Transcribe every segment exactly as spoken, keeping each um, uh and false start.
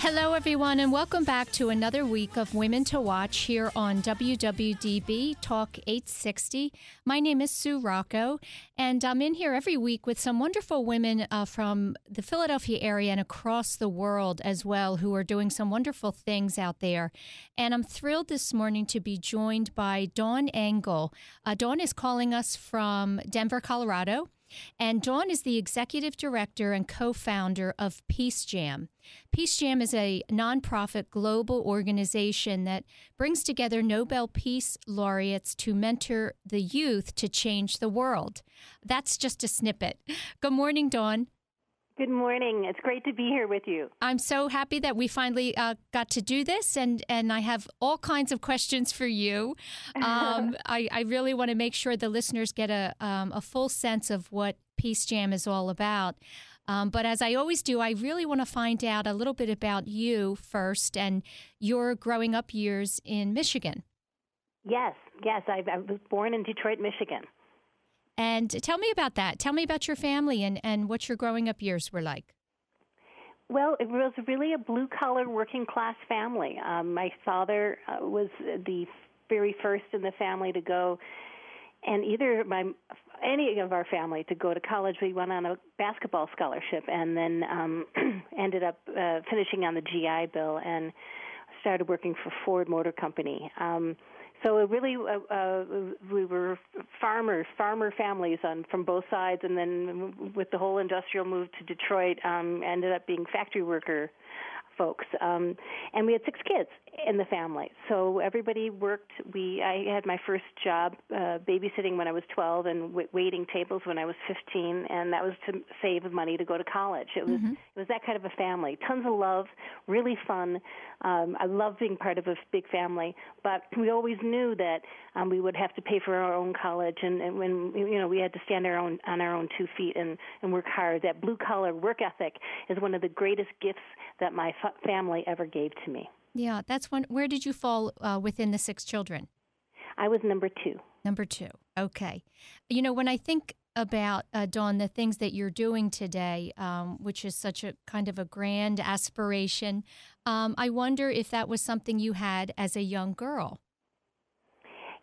Hello, everyone, and welcome back to another week of Women to Watch here on W W D B Talk eight sixty. My name is Sue Rocco, and I'm in here every week with some wonderful women uh, from the Philadelphia area and across the world as well who are doing some wonderful things out there. And I'm thrilled this morning to be joined by Dawn Engle. Uh, Dawn is calling us from Denver, Colorado. And Dawn is the executive director and co-founder of PeaceJam. PeaceJam is a nonprofit global organization that brings together Nobel Peace laureates to mentor the youth to change the world. That's just a snippet. Good morning, Dawn. Good morning. It's great to be here with you. I'm so happy that we finally uh, got to do this, and, and I have all kinds of questions for you. Um, I, I really want to make sure the listeners get a, um, a full sense of what PeaceJam is all about. Um, but as I always do, I really want to find out a little bit about you first and your growing up years in Michigan. Yes, yes. I, I was born in Detroit, Michigan. And tell me about that. Tell me about your family and, and what your growing up years were like. Well, it was really a blue-collar, working-class family. Um, my father uh, was the very first in the family to go, and either my any of our family to go to college. We went on a basketball scholarship and then um, ended up uh, finishing on the G I Bill and started working for Ford Motor Company. Um So it really, uh, uh, we were farmers, farmer families on from both sides, and then with the whole industrial move to Detroit, um, ended up being factory worker folks. Um, and we had six kids in the family, so everybody worked. We I had my first job uh, babysitting when I was twelve, and w- waiting tables when I was fifteen, and that was to save money to go to college. It was mm-hmm. it was that kind of a family. Tons of love, really fun. Um, I love being part of a big family, but we always knew that um, we would have to pay for our own college, and, and when you know we had to stand our own on our own two feet and, and work hard. That blue collar work ethic is one of the greatest gifts that my fa- family ever gave to me. Yeah, that's one. Where did you fall uh, within the six children? I was number two. Number two. Okay. You know, when I think about, uh, Dawn, the things that you're doing today, um, which is such a kind of a grand aspiration, um, I wonder if that was something you had as a young girl.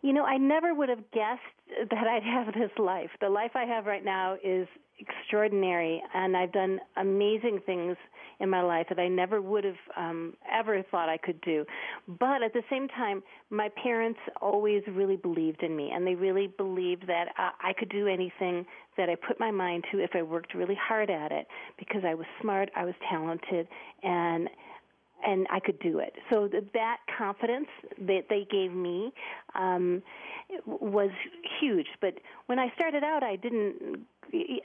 You know, I never would have guessed that I'd have this life. The life I have right now is extraordinary, and I've done amazing things in my life that I never would have um, ever thought I could do. But at the same time, my parents always really believed in me, and they really believed that uh, I could do anything that I put my mind to if I worked really hard at it, because I was smart, I was talented, and and I could do it. So that confidence that they gave me um, was huge. But when I started out, I didn't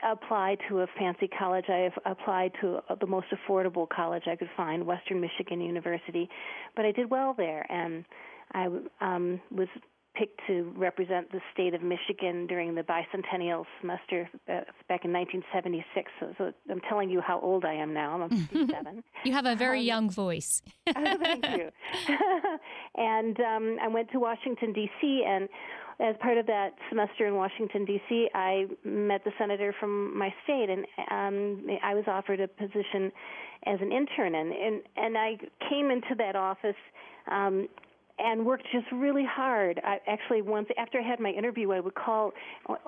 apply to a fancy college. I applied to the most affordable college I could find, Western Michigan University. But I did well there, and I um, was picked to represent the state of Michigan during the bicentennial semester uh, back in nineteen seventy-six. So, so I'm telling you how old I am now. I'm fifty-seven. You have a very um, young voice. Oh, thank you. And um, I went to Washington, D C, and as part of that semester in Washington, D C, I met the senator from my state, and um, I was offered a position as an intern. And, and, and I came into that office um and worked just really hard. I actually, once after I had my interview, I would call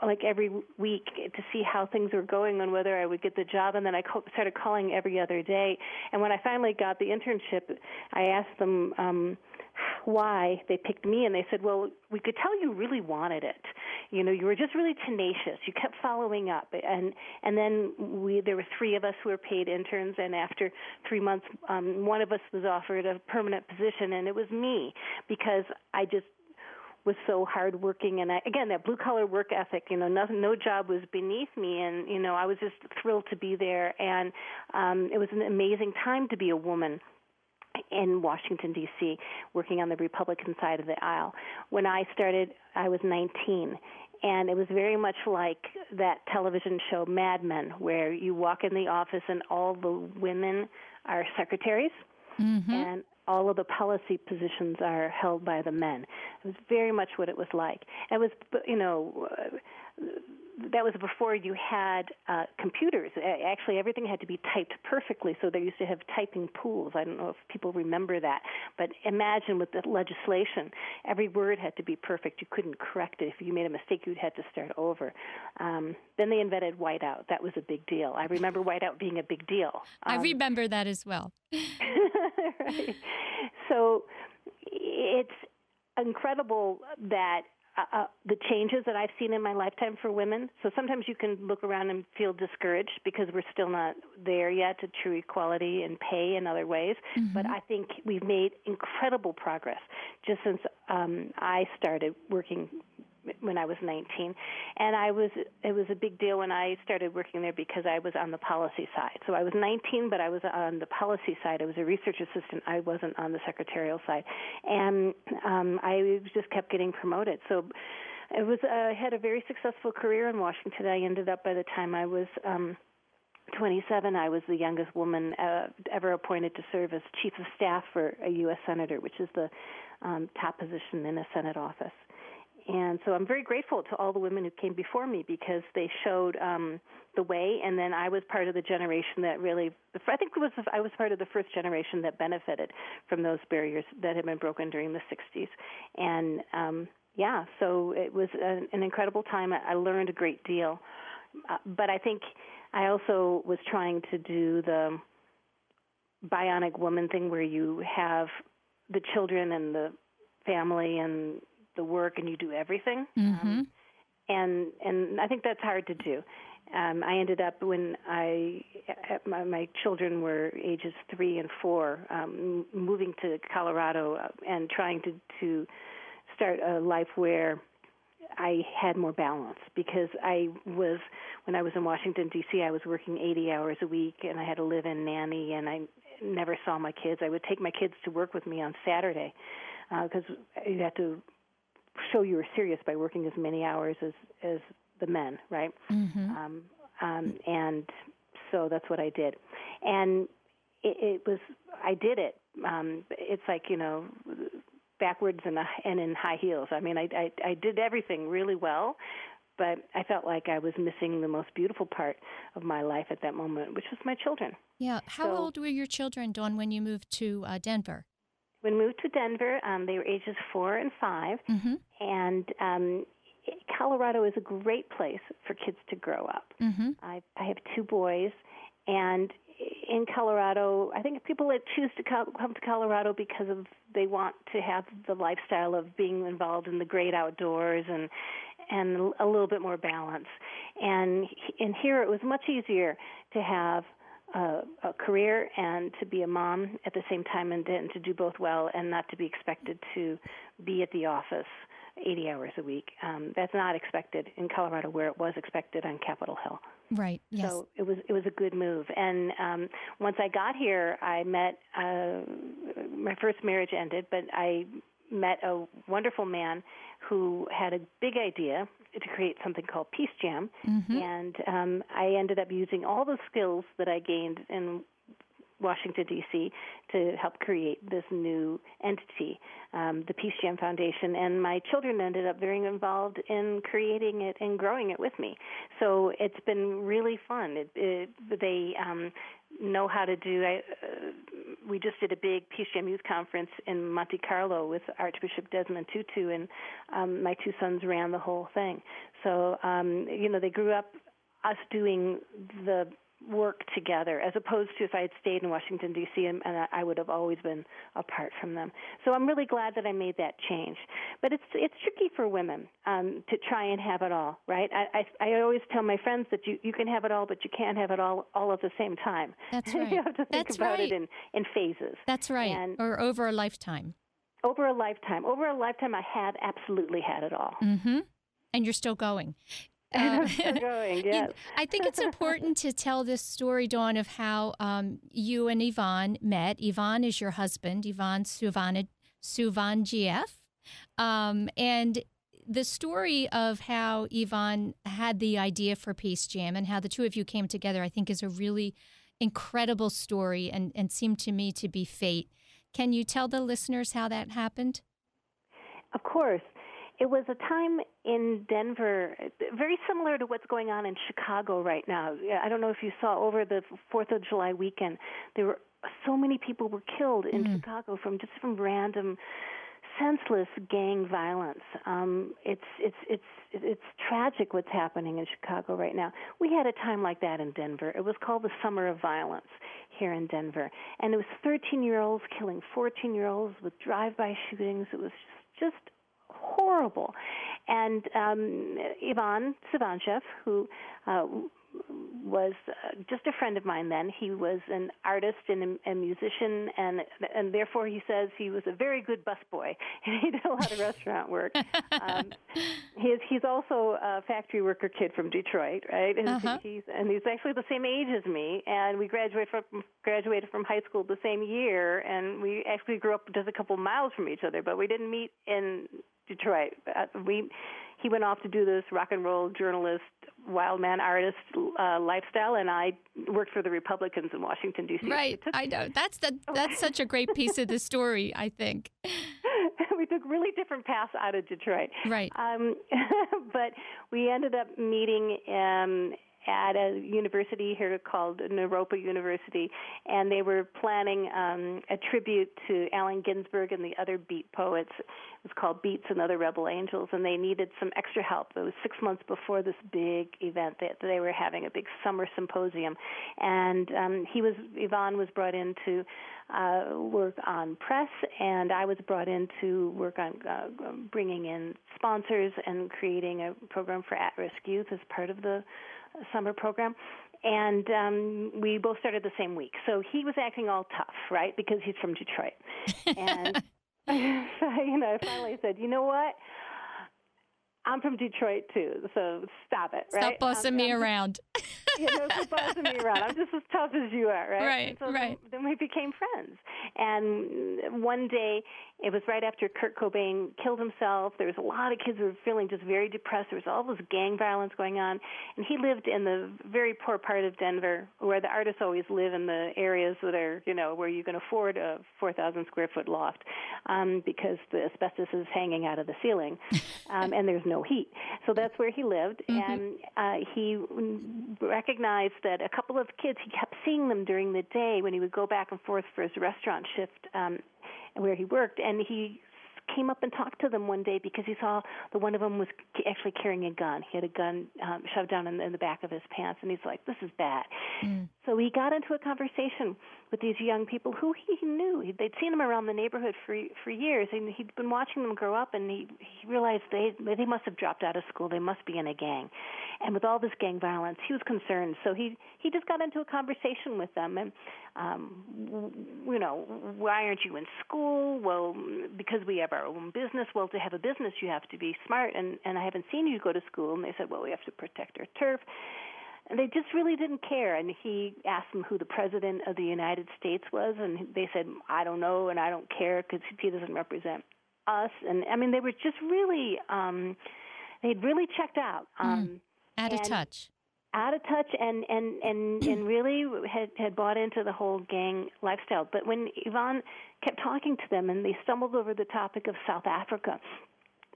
like every week to see how things were going and whether I would get the job. And then I co- started calling every other day. And when I finally got the internship, I asked them um, why they picked me, and they said, "Well, we could tell you really wanted it. You know, you were just really tenacious. You kept following up." And and then we there were three of us who were paid interns, and after three months, um, one of us was offered a permanent position, and it was me, because I just was so hardworking. And I, again, that blue-collar work ethic, you know, nothing, no job was beneath me, and, you know, I was just thrilled to be there. And um, it was an amazing time to be a woman in Washington, D C, working on the Republican side of the aisle. When I started, I was nineteen, and it was very much like that television show Mad Men, where you walk in the office and all the women are secretaries, mm-hmm. and all of the policy positions are held by the men. It was very much what it was like. It was, you know, that was before you had uh, computers. Actually, everything had to be typed perfectly, so they used to have typing pools. I don't know if people remember that, but imagine with the legislation, every word had to be perfect. You couldn't correct it. If you made a mistake, you'd had to start over. Um, then they invented whiteout. That was a big deal. I remember whiteout being a big deal. Um, I remember that as well. Right. So it's incredible that uh, the changes that I've seen in my lifetime for women. So sometimes you can look around and feel discouraged because we're still not there yet to true equality and pay in other ways. Mm-hmm. But I think we've made incredible progress just since um, I started working when I was nineteen, and I was it was a big deal when I started working there because I was on the policy side. So I was nineteen, but I was on the policy side. I was a research assistant. I wasn't on the secretarial side, and um, I just kept getting promoted. So it was I uh, had a very successful career in Washington. I ended up by the time I was um, twenty-seven, I was the youngest woman uh, ever appointed to serve as chief of staff for a U S senator, which is the um, top position in a Senate office. And so I'm very grateful to all the women who came before me because they showed um, the way, and then I was part of the generation that really, I think it was I was part of the first generation that benefited from those barriers that had been broken during the sixties. And, um, yeah, so it was an, an incredible time. I, I learned a great deal. Uh, but I think I also was trying to do the bionic woman thing where you have the children and the family and the work, and you do everything. Mm-hmm. Um, and and I think that's hard to do. Um, I ended up when I my, my children were ages three and four, um, moving to Colorado and trying to, to start a life where I had more balance, because I was, when I was in Washington, D C, I was working eighty hours a week, and I had a live-in nanny, and I never saw my kids. I would take my kids to work with me on Saturday because uh, you had to show you were serious by working as many hours as, as the men, right? Mm-hmm. Um, um, and so that's what I did. And it, it was, I did it. Um, it's like, you know, backwards and, and in high heels. I mean, I, I, I did everything really well, but I felt like I was missing the most beautiful part of my life at that moment, which was my children. Yeah. How so, old were your children, Dawn, when you moved to uh, Denver? When we moved to Denver, um, they were ages four and five, mm-hmm. and um, Colorado is a great place for kids to grow up. Mm-hmm. I, I have two boys, and in Colorado, I think people that choose to co- come to Colorado because of they want to have the lifestyle of being involved in the great outdoors and and a little bit more balance. And and here it was much easier to have a, a career and to be a mom at the same time, and, and to do both well and not to be expected to be at the office eighty hours a week. Um, that's not expected in Colorado, where it was expected on Capitol Hill. Right. Yes. So it was it was a good move. And um, once I got here, I met uh, my first marriage ended, but I met a wonderful man who had a big idea to create something called PeaceJam, mm-hmm. and um, I ended up using all the skills that I gained in Washington, D C to help create this new entity, um, the PeaceJam Foundation, and my children ended up very involved in creating it and growing it with me. So it's been really fun. It, it, they um, know how to do, I, uh, we just did a big PeaceJam Youth Conference in Monte Carlo with Archbishop Desmond Tutu, and um, my two sons ran the whole thing. So, um, you know, they grew up us doing the work together, as opposed to if I had stayed in Washington, D C, and, and I would have always been apart from them. So I'm really glad that I made that change. But it's it's tricky for women um, to try and have it all, right? I, I, I always tell my friends that you, you can have it all, but you can't have it all all at the same time. That's right. You have to think That's about right. it in, in phases. That's right, and or over a lifetime. Over a lifetime. Over a lifetime, I have absolutely had it all. Mm-hmm. And you're still going. Uh, going, yes. I think it's important to tell this story, Dawn, of how um, you and Yvonne met. Yvonne is your husband, Yvonne Suvane, Suvane G F. Um, and the story of how Yvonne had the idea for PeaceJam and how the two of you came together, I think, is a really incredible story and, and seemed to me to be fate. Can you tell the listeners how that happened? Of course. It was a time in Denver, very similar to what's going on in Chicago right now. I don't know if you saw over the fourth of July weekend, there were so many people were killed in mm. Chicago from just from random, senseless gang violence. Um, it's it's it's it's tragic what's happening in Chicago right now. We had a time like that in Denver. It was called the Summer of Violence here in Denver, and it was thirteen-year-olds killing fourteen-year-olds with drive-by shootings. It was just, just horrible. And um, Yvonne Suvane, who uh, was just a friend of mine then, he was an artist and a, a musician, and and therefore he says he was a very good busboy, and he did a lot of restaurant work. Um, he's, he's also a factory worker kid from Detroit, right? And, uh-huh. he's, and he's actually the same age as me, and we graduated from, graduated from high school the same year, and we actually grew up just a couple miles from each other, but we didn't meet in Detroit. Uh, we, he went off to do this rock and roll journalist, wild man artist uh, lifestyle, and I worked for the Republicans in Washington, D C. Right, took- I know. That's the, that's such a great piece of the story, I think. We took really different paths out of Detroit. Right. Um, but we ended up meeting um, at a university here called Naropa University, and they were planning um, a tribute to Allen Ginsberg and the other Beat poets. It was called Beats and Other Rebel Angels, and they needed some extra help. It was six months before this big event that they, they were having, a big summer symposium, and um, he was Yvonne was brought in to uh, work on press, and I was brought in to work on uh, bringing in sponsors and creating a program for at-risk youth as part of the summer program, and um, we both started the same week. So he was acting all tough, right, because he's from Detroit. And, you know, I finally said, you know what? I'm from Detroit, too, so stop it, right? Stop bossing um, me I'm, around. You know, stop bossing me around. I'm just as tough as you are, right? Right, so right. Then, then we became friends. And one day, it was right after Kurt Cobain killed himself. There was a lot of kids who were feeling just very depressed. There was all this gang violence going on. And he lived in the very poor part of Denver, where the artists always live in the areas that are, you know, where you can afford a four thousand square foot loft um, because the asbestos is hanging out of the ceiling. Um, and there's no heat. So that's where he lived, mm-hmm. and uh, he recognized that a couple of kids, he kept seeing them during the day when he would go back and forth for his restaurant shift um, where he worked, and he came up and talked to them one day because he saw the one of them was actually carrying a gun. He had a gun um, shoved down in, in the back of his pants, and he's like, this is bad. Mm. So he got into a conversation with these young people who he knew. They'd seen him around the neighborhood for for years, and he'd been watching them grow up, and he, he realized they they must have dropped out of school. They must be in a gang. And with all this gang violence, he was concerned. So he, he just got into a conversation with them, and, um, you know, why aren't you in school? Well, because we have our own business. Well, to have a business, you have to be smart, and, and I haven't seen you go to school. And they said, well, we have to protect our turf. And they just really didn't care. And he asked them who the president of the United States was, and they said, I don't know, and I don't care because he doesn't represent us. And, I mean, they were just really, um, they'd really checked out. Um, mm. Out of touch. Out of touch and, and, and, and really had, had bought into the whole gang lifestyle. But when Yvonne kept talking to them and they stumbled over the topic of South Africa,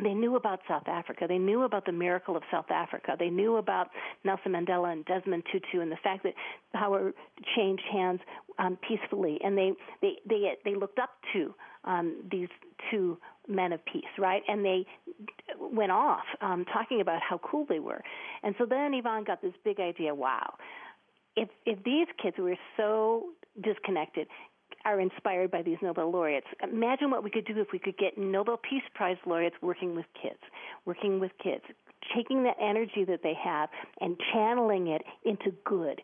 they knew about South Africa. They knew about the miracle of South Africa. They knew about Nelson Mandela and Desmond Tutu and the fact that power changed hands um, peacefully. And they, they, they, they looked up to um, these two men of peace, right? And they went off um, talking about how cool they were. And so then Yvonne got this big idea, wow, if, if these kids who were so disconnected are inspired by these Nobel laureates. Imagine what we could do if we could get Nobel Peace Prize laureates working with kids, working with kids, taking that energy that they have and channeling it into good,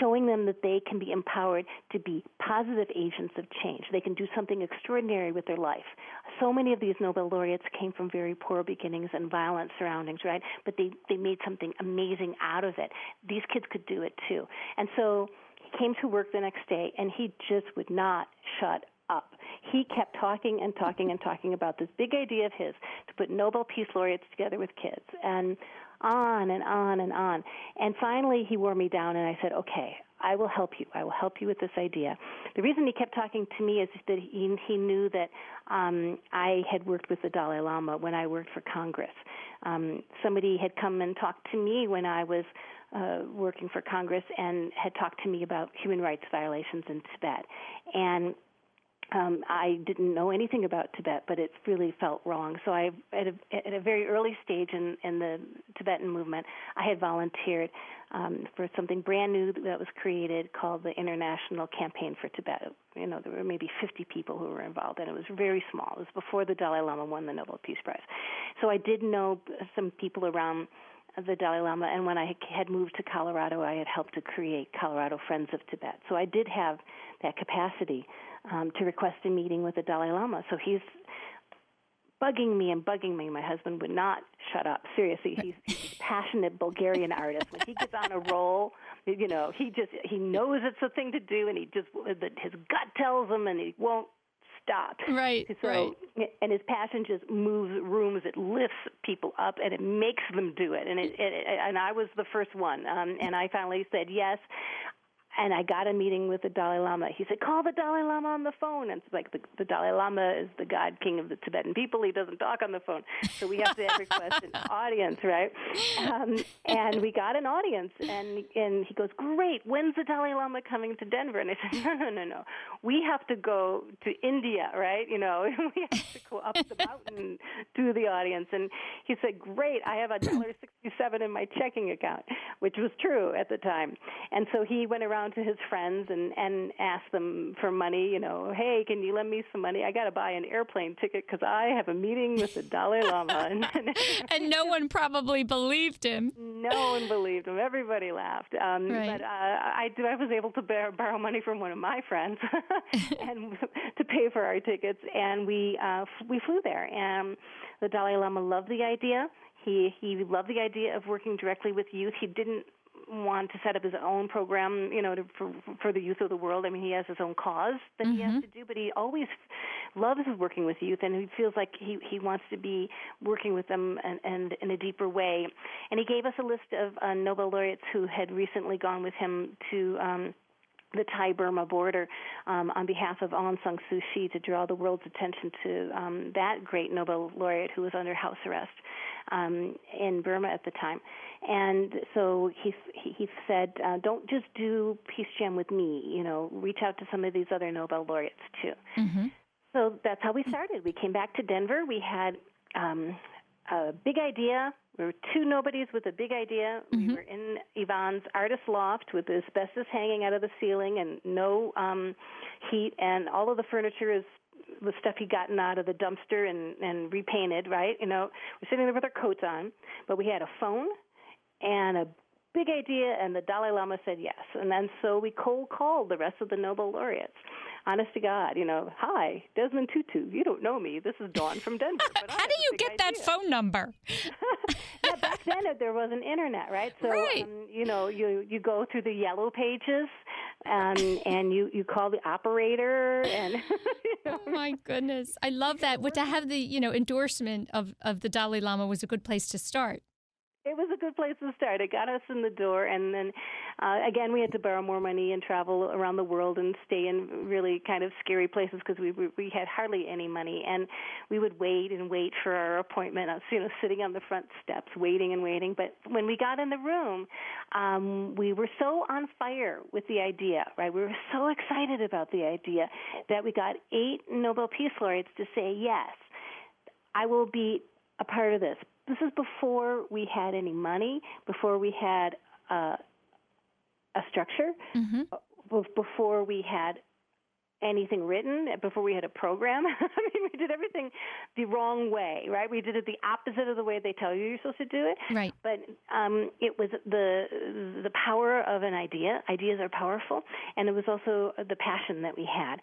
showing them that they can be empowered to be positive agents of change. They can do something extraordinary with their life. So many of these Nobel laureates came from very poor beginnings and violent surroundings, right? But they, they made something amazing out of it. These kids could do it too. And so he came to work the next day, and he just would not shut up. He kept talking and talking and talking about this big idea of his to put Nobel Peace Laureates together with kids, and on and on and on. And finally, he wore me down, and I said, okay, I will help you. I will help you with this idea. The reason he kept talking to me is that he, he knew that um, I had worked with the Dalai Lama when I worked for Congress. Um, somebody had come and talked to me when I was Uh, working for Congress and had talked to me about human rights violations in Tibet. And um, I didn't know anything about Tibet, but it really felt wrong. So I, at a, at a very early stage in, in the Tibetan movement, I had volunteered um, for something brand new that was created called the International Campaign for Tibet. You know, there were maybe fifty people who were involved, and it was very small. It was before the Dalai Lama won the Nobel Peace Prize. So I did know some people around the Dalai Lama, and when I had moved to Colorado, I had helped to create Colorado Friends of Tibet. So I did have that capacity um, to request a meeting with the Dalai Lama. So he's bugging me and bugging me. My husband would not shut up. Seriously, he's, he's a passionate Bulgarian artist. When he gets on a roll, you know, he just he knows it's the thing to do, and he just his gut tells him, and he won't stop. Right, so, right. And his passion just moves rooms. It lifts people up, and it makes them do it. And it, it, and I was the first one. Um, and I finally said yes. And I got a meeting with the Dalai Lama. He said, call the Dalai Lama on the phone. And it's like, the, the Dalai Lama is the God King of the Tibetan people. He doesn't talk on the phone. So we have to request an audience, right? Um, and we got an audience. And and he goes, great, when's the Dalai Lama coming to Denver? And I said, no, no, no, no. We have to go to India, right? You know, we have to go up the mountain to the audience. And he said, great, I have one dollar and sixty-seven cents in my checking account, which was true at the time. And so he went around to his friends and, and ask them for money, you know, hey, can you lend me some money? I got to buy an airplane ticket because I have a meeting with the Dalai Lama. And no one probably believed him. No one believed him. Everybody laughed. Um, right. But uh, I, I was able to bear, borrow money from one of my friends and to pay for our tickets, and we, uh, we flew there. And the Dalai Lama loved the idea. He, he loved the idea of working directly with youth. He didn't want to set up his own program, you know, to, for, for the youth of the world. I mean, he has his own cause that mm-hmm. he has to do, but he always loves working with youth, and he feels like he, he wants to be working with them and, and in a deeper way. And he gave us a list of uh, Nobel laureates who had recently gone with him to um, the Thai-Burma border um, on behalf of Aung San Suu Kyi to draw the world's attention to um, that great Nobel laureate who was under house arrest um, in Burma at the time. And so he he said, uh, don't just do PeaceJam with me, you know, reach out to some of these other Nobel laureates too. Mm-hmm. So that's how we started. We came back to Denver. We had um, a big idea. We were two nobodies with a big idea. Mm-hmm. We were in Yvonne's artist loft with asbestos hanging out of the ceiling and no um, heat, and all of the furniture is the stuff he'd gotten out of the dumpster and, and repainted, right? You know, we're sitting there with our coats on, but we had a phone and a big idea, and the Dalai Lama said yes. And then so we cold called the rest of the Nobel laureates. Honest to God, you know, hi, Desmond Tutu. You don't know me. This is Dawn from Denver. But how do you get idea. that phone number? Yeah, back then there wasn't internet, right? So, right. Um, you know, you you go through the yellow pages, um, and you, you call the operator. And you know. Oh my goodness, I love that. But to have the you know endorsement of, of the Dalai Lama was a good place to start. It was a good place to start. It got us in the door, and then, uh, again, we had to borrow more money and travel around the world and stay in really kind of scary places because we we had hardly any money, and we would wait and wait for our appointment. I was, you know, sitting on the front steps, waiting and waiting. But when we got in the room, um, we were so on fire with the idea, right? We were so excited about the idea that we got eight Nobel Peace Laureates to say, yes, I will be a part of this. This is before we had any money, before we had uh, a structure, mm-hmm. before we had anything written, before we had a program. I mean, we did everything the wrong way, right? We did it the opposite of the way they tell you you're supposed to do it. Right. But um, it was the the power of an idea. Ideas are powerful. And it was also the passion that we had.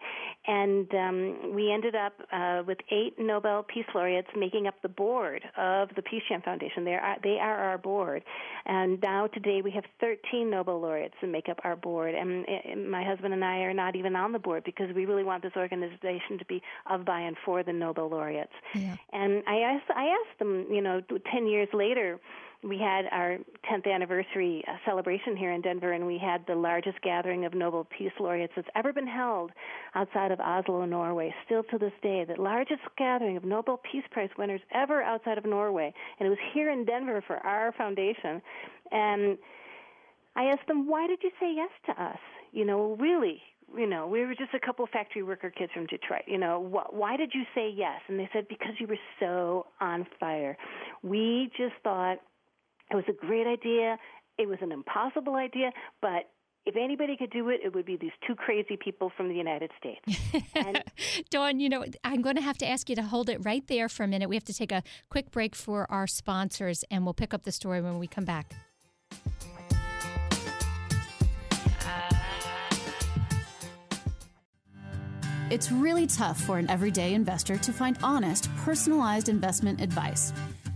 And um, we ended up uh, with eight Nobel Peace Laureates making up the board of the PeaceJam Foundation. They are, they are our board. And now today we have thirteen Nobel Laureates that make up our board. And it, my husband and I are not even on the board because we really want this organization to be of, by, and for the Nobel Laureates. Yeah. And I asked, I asked them, you know, ten years later, we had our tenth anniversary celebration here in Denver, and we had the largest gathering of Nobel Peace Laureates that's ever been held outside of Oslo, Norway, still to this day, the largest gathering of Nobel Peace Prize winners ever outside of Norway. And it was here in Denver for our foundation. And I asked them, why did you say yes to us? You know, really? You know, we were just a couple factory worker kids from Detroit. You know, wh- why did you say yes? And they said, because you were so on fire. We just thought it was a great idea. It was an impossible idea, but if anybody could do it, it would be these two crazy people from the United States. And- Dawn, you know, I'm going to have to ask you to hold it right there for a minute. We have to take a quick break for our sponsors, and we'll pick up the story when we come back. It's really tough for an everyday investor to find honest, personalized investment advice.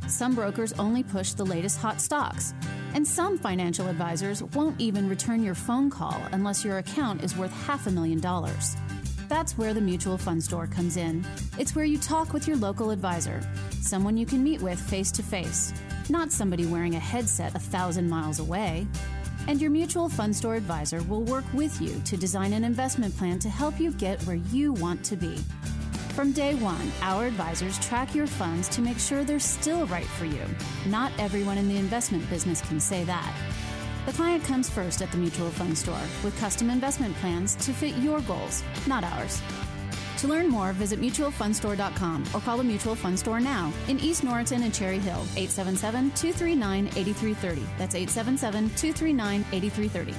Some brokers only push the latest hot stocks, and some financial advisors won't even return your phone call unless your account is worth half a million dollars. That's where the Mutual Fund Store comes in. It's where you talk with your local advisor, someone you can meet with face to face, not somebody wearing a headset a thousand miles away. And your Mutual Fund Store advisor will work with you to design an investment plan to help you get where you want to be. From day one, our advisors track your funds to make sure they're still right for you. Not everyone in the investment business can say that. The client comes first at the Mutual Fund Store with custom investment plans to fit your goals, not ours. To learn more, visit mutual fund store dot com or call the Mutual Fund Store now in East Norriton and Cherry Hill, eight seven seven, two three nine, eight three three zero. That's eight seven seven, two three nine, eight three three zero.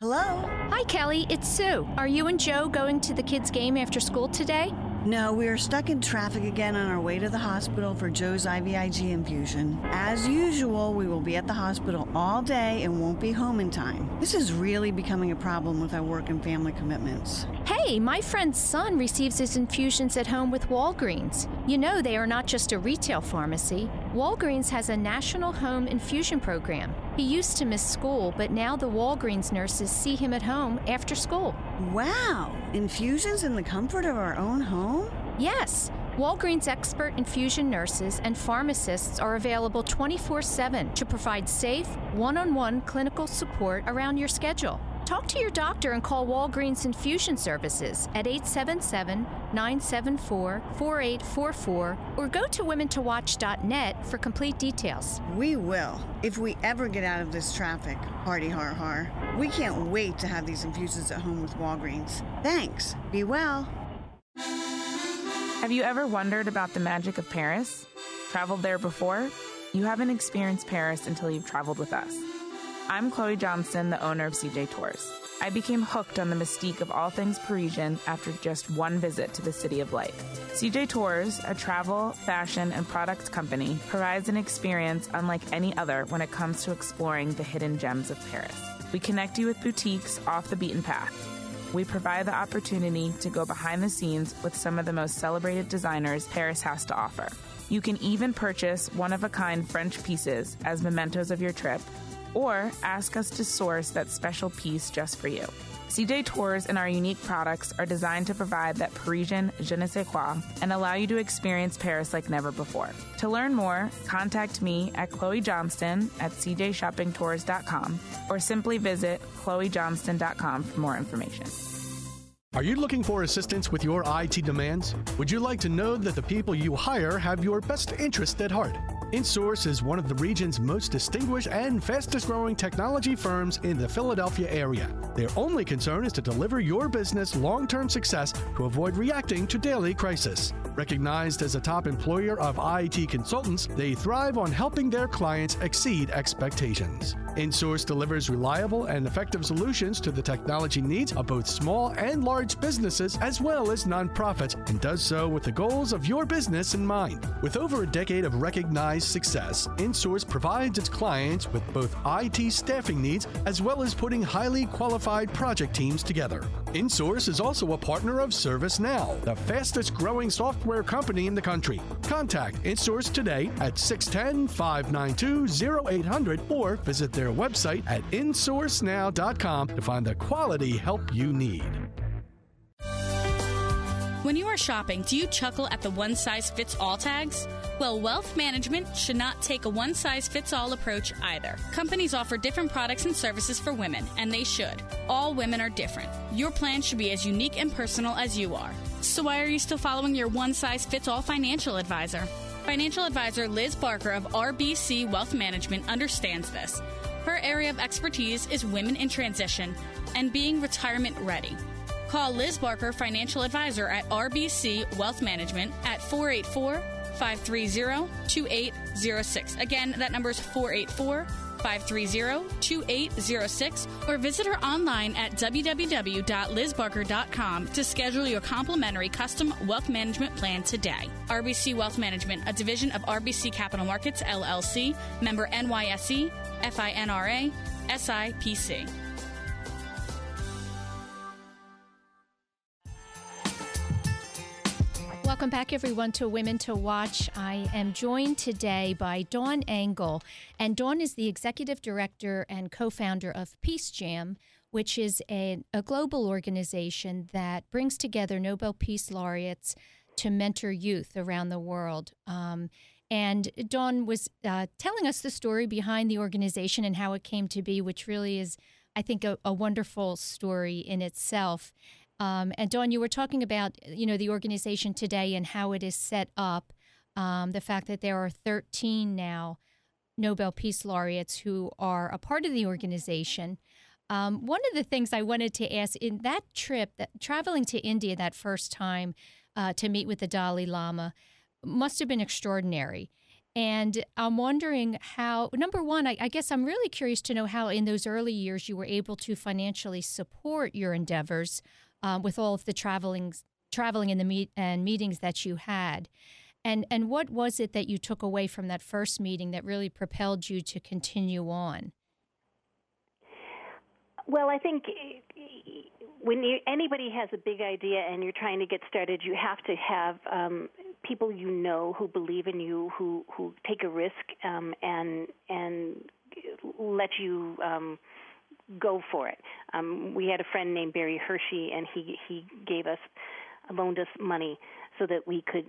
Hello? Hi, Kelly. It's Sue. Are you and Joe going to the kids' game after school today? No, we are stuck in traffic again on our way to the hospital for Joe's I V I G infusion. As usual, we will be at the hospital all day and won't be home in time. This is really becoming a problem with our work and family commitments. Hey, my friend's son receives his infusions at home with Walgreens. You know, they are not just a retail pharmacy. Walgreens has a national home infusion program. He used to miss school, but now the Walgreens nurses see him at home after school. Wow! Infusions in the comfort of our own home? Yes. Walgreens expert infusion nurses and pharmacists are available twenty-four seven to provide safe, one-on-one clinical support around your schedule. Talk to your doctor and call Walgreens Infusion Services at eight seven seven, nine seven four, four eight four four or go to women to watch dot net for complete details. We will, if we ever get out of this traffic. Hardy har har. We can't wait to have these infusions at home with Walgreens. Thanks. Be well. Have you ever wondered about the magic of Paris? Traveled there before? You haven't experienced Paris until you've traveled with us. I'm Chloe Johnston, the owner of C J Tours. I became hooked on the mystique of all things Parisian after just one visit to the City of Light. C J Tours, a travel, fashion, and product company, provides an experience unlike any other when it comes to exploring the hidden gems of Paris. We connect you with boutiques off the beaten path. We provide the opportunity to go behind the scenes with some of the most celebrated designers Paris has to offer. You can even purchase one-of-a-kind French pieces as mementos of your trip, or ask us to source that special piece just for you. C J Tours and our unique products are designed to provide that Parisian je ne sais quoi and allow you to experience Paris like never before. To learn more, contact me at Chloe Johnston at c j shopping tours dot com or simply visit chloe johnston dot com for more information. Are you looking for assistance with your I T demands? Would you like to know that the people you hire have your best interest at heart? InSource is one of the region's most distinguished and fastest-growing technology firms in the Philadelphia area. Their only concern is to deliver your business long-term success to avoid reacting to daily crisis. Recognized as a top employer of I T consultants, they thrive on helping their clients exceed expectations. InSource delivers reliable and effective solutions to the technology needs of both small and large businesses as well as nonprofits, and does so with the goals of your business in mind. With over a decade of recognized success, InSource provides its clients with both I T staffing needs as well as putting highly qualified project teams together. InSource is also a partner of ServiceNow, the fastest growing software company in the country. Contact InSource today at six one zero, five nine two, zero eight zero zero or visit their website at in source now dot com to find the quality help you need. When you are shopping, do you chuckle at the one-size-fits-all tags? Well, wealth management should not take a one-size-fits-all approach either. Companies offer different products and services for women, and they should. All women are different. Your plan should be as unique and personal as you are. So why are you still following your one-size-fits-all financial advisor? Financial advisor Liz Barker of R B C Wealth Management understands this. Her area of expertise is women in transition and being retirement ready. Call Liz Barker, financial advisor at R B C Wealth Management at four eight four, five three zero, two eight zero six. Again, that number is four eight four, five three zero, two eight zero six. Or visit her online at w w w dot liz barker dot com to schedule your complimentary custom wealth management plan today. R B C Wealth Management, a division of R B C Capital Markets, L L C, member N Y S E, FINRA, S I P C. Welcome back, everyone, to Women to Watch. I am joined today by Dawn Engle, and Dawn is the executive director and co-founder of PeaceJam, which is a, a global organization that brings together Nobel Peace laureates to mentor youth around the world. Um, and Dawn was uh, telling us the story behind the organization and how it came to be, which really is, I think, a, a wonderful story in itself. Um, and, Dawn, you were talking about, you know, the organization today and how it is set up, um, the fact that there are thirteen now Nobel Peace laureates who are a part of the organization. Um, one of the things I wanted to ask, in that trip, that, traveling to India that first time uh, to meet with the Dalai Lama must have been extraordinary. And I'm wondering how, number one, I, I guess I'm really curious to know how in those early years you were able to financially support your endeavors Um, with all of the traveling, traveling and the meet and meetings that you had, and and what was it that you took away from that first meeting that really propelled you to continue on? Well, I think when you, anybody has a big idea and you're trying to get started, you have to have um, people you know who believe in you, who who take a risk um, and and let you. Um, Go for it. Um, we had a friend named Barry Hershey, and he, he gave us, loaned us money so that we could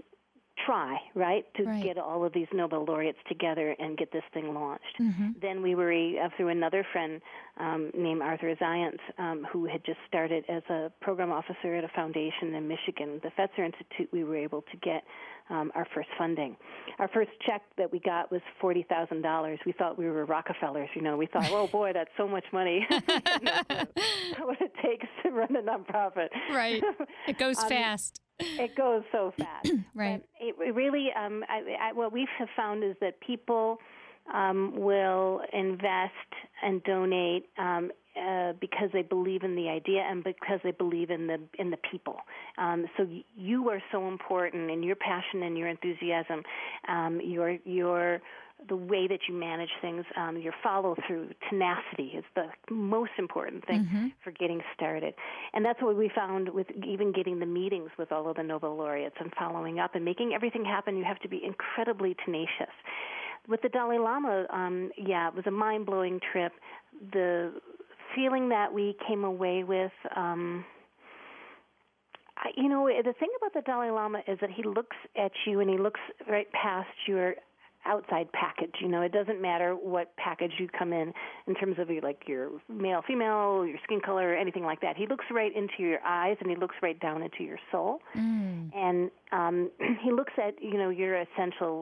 try, right, to right. get all of these Nobel laureates together and get this thing launched. Mm-hmm. Then we were uh, through another friend um, named Arthur Zients, um, who had just started as a program officer at a foundation in Michigan, the Fetzer Institute. We were able to get um, our first funding. Our first check that we got was forty thousand dollars. We thought we were Rockefellers, you know. We thought, oh, boy, that's so much money. That's what it takes to run a nonprofit. Right. It goes um, fast. It goes so fast. Right. But it really, um, I, I, what we have found is that people um, will invest and donate um, uh, because they believe in the idea and because they believe in the in the people. Um, so y- you are so important, and your passion and your enthusiasm, um, your your. the way that you manage things, um, your follow-through, tenacity is the most important thing mm-hmm. for getting started. And that's what we found with even getting the meetings with all of the Nobel laureates and following up and making everything happen. You have to be incredibly tenacious. With the Dalai Lama, um, yeah, it was a mind-blowing trip. The feeling that we came away with... Um, you know, the thing about the Dalai Lama is that he looks at you and he looks right past your... outside package. You know, it doesn't matter what package you come in in terms of your, like your male, female, your skin color, anything like that. He looks right into your eyes and he looks right down into your soul. Mm. And um, he looks at, you know, your essential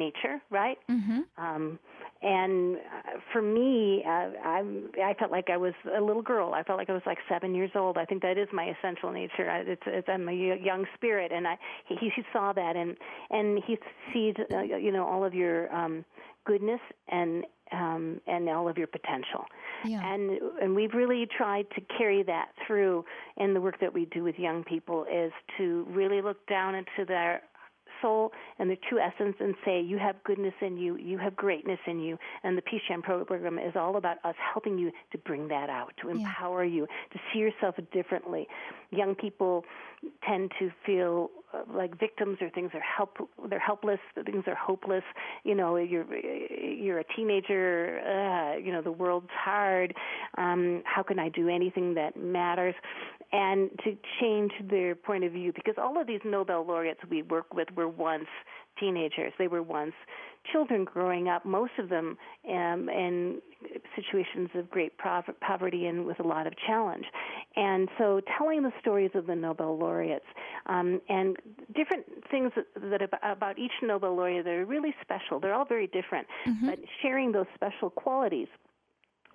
nature, right? Mm-hmm. Um, and for me, uh, I, I felt like I was a little girl. I felt like I was like seven years old. I think that is my essential nature. I, it's, it's, I'm a young spirit, and I he, he saw that, and and he sees, uh, you know, all of your Your um, goodness and um, and all of your potential, yeah. and and we've really tried to carry that through in the work that we do with young people, is to really look down into their soul and their true essence and say, you have goodness in you, you have greatness in you, and the PeaceJam program is all about us helping you to bring that out, to empower yeah. you, to see yourself differently. Young people tend to feel like victims, or things are help they're helpless, things are hopeless. You know, you're you're a teenager. Uh, you know, the world's hard. Um, how can I do anything that matters? And to change their point of view, because all of these Nobel laureates we work with were once teenagers. They were once children growing up, most of them um, in situations of great prov- poverty and with a lot of challenge. And so telling the stories of the Nobel laureates um, and different things that, that about each Nobel laureate that are really special. They're all very different, mm-hmm. but sharing those special qualities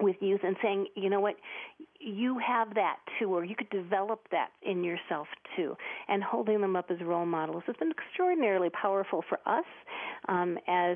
with youth and saying, you know what, you have that too, or you could develop that in yourself too, and holding them up as role models has been extraordinarily powerful for us um, as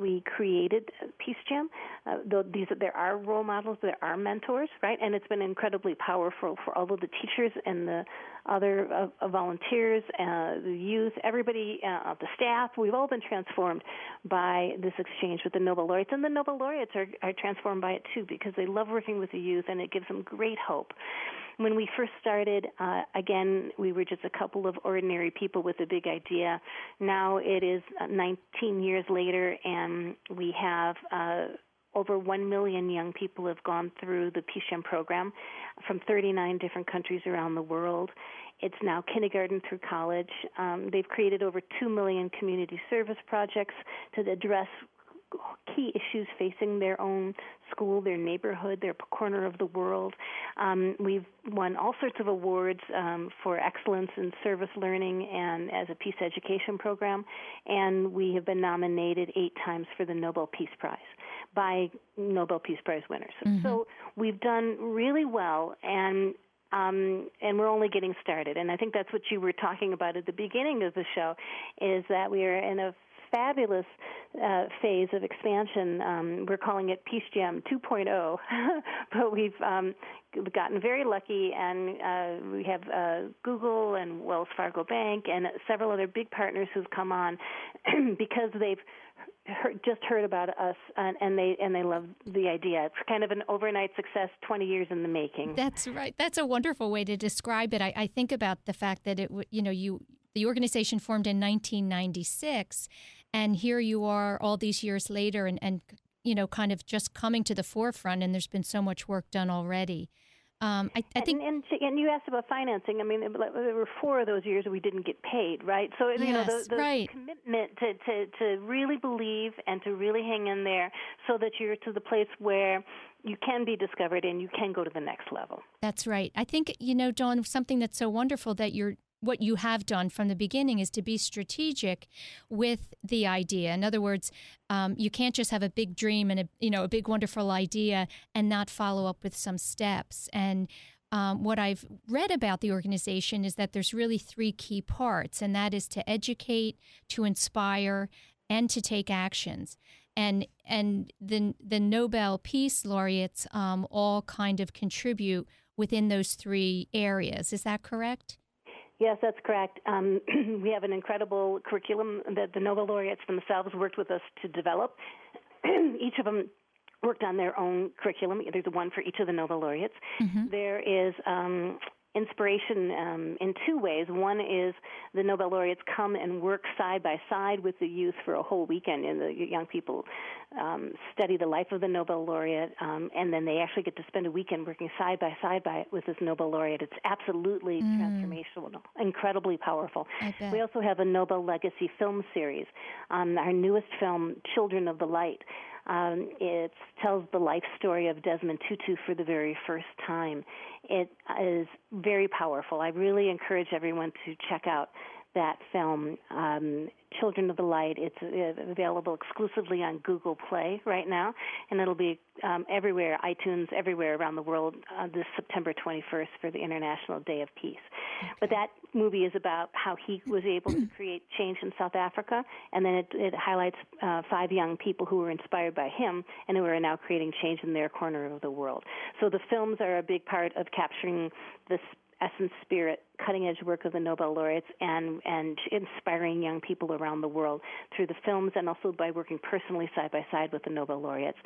we created PeaceJam. Uh, though these there are role models, there are mentors, right? And it's been incredibly powerful for all of the teachers and the other uh, uh, volunteers, uh, the youth, everybody, uh, the staff. We've all been transformed by this exchange with the Nobel laureates, and the Nobel laureates are, are transformed by it too, because they love working with the youth, and it gives them great hope. When we first started, uh, again, we were just a couple of ordinary people with a big idea. Now it is nineteen years later, and we have uh, over one million young people have gone through the PeaceJam program from thirty-nine different countries around the world. It's now kindergarten through college. Um, they've created over two million community service projects to address key issues facing their own school, their neighborhood, their corner of the world. Um, we've won all sorts of awards um, for excellence in service learning and as a peace education program, and we have been nominated eight times for the Nobel Peace Prize by Nobel Peace Prize winners. Mm-hmm. So we've done really well, and Um, and we're only getting started. And I think that's what you were talking about at the beginning of the show, is that we are in a fabulous uh, phase of expansion. Um, we're calling it PeaceJam two point oh, but we've um, gotten very lucky, and uh, we have uh, Google and Wells Fargo Bank and several other big partners who've come on because they've heard, just heard about us, and, and they and they love the idea. It's kind of an overnight success, twenty years in the making. That's right. That's a wonderful way to describe it. I, I think about the fact that it, you know, you the organization formed in nineteen ninety-six, and here you are all these years later, and, and you know, kind of just coming to the forefront, and there's been so much work done already. Um, I, I think, and, and, and you asked about financing. I mean, there were four of those years we didn't get paid, right? So yes, you know, the, the right. commitment to, to, to really believe and to really hang in there, so that you're to the place where you can be discovered and you can go to the next level. That's right. I think, you know, Dawn, something that's so wonderful that you're. What you have done from the beginning is to be strategic with the idea. In other words, um, you can't just have a big dream and a you know a big wonderful idea and not follow up with some steps. And um, what I've read about the organization is that there's really three key parts, and that is to educate, to inspire, and to take actions. And and the the Nobel Peace laureates um, all kind of contribute within those three areas. Is that correct? Yes, that's correct. Um, we have an incredible curriculum that the Nobel laureates themselves worked with us to develop. Each of them worked on their own curriculum. There's one for each of the Nobel laureates. Mm-hmm. There is um, inspiration um, in two ways. One is the Nobel laureates come and work side by side with the youth for a whole weekend, and the young people um, study the life of the Nobel laureate, um, and then they actually get to spend a weekend working side by side by with this Nobel laureate. It's absolutely mm. transformational, incredibly powerful. We also have a Nobel Legacy film series. Um, our newest film, Children of the Light, um, it tells the life story of Desmond Tutu for the very first time. It is very powerful. I really encourage everyone to check out that film, um, Children of the Light. It's uh, available exclusively on Google Play right now, and it'll be um, everywhere, iTunes, everywhere around the world uh, this September twenty-first for the International Day of Peace. Okay. But that movie is about how he was able to create change in South Africa, and then it, it highlights uh, five young people who were inspired by him and who are now creating change in their corner of the world. So the films are a big part of capturing this essence, spirit, cutting-edge work of the Nobel laureates and, and inspiring young people around the world through the films and also by working personally side-by-side with the Nobel laureates.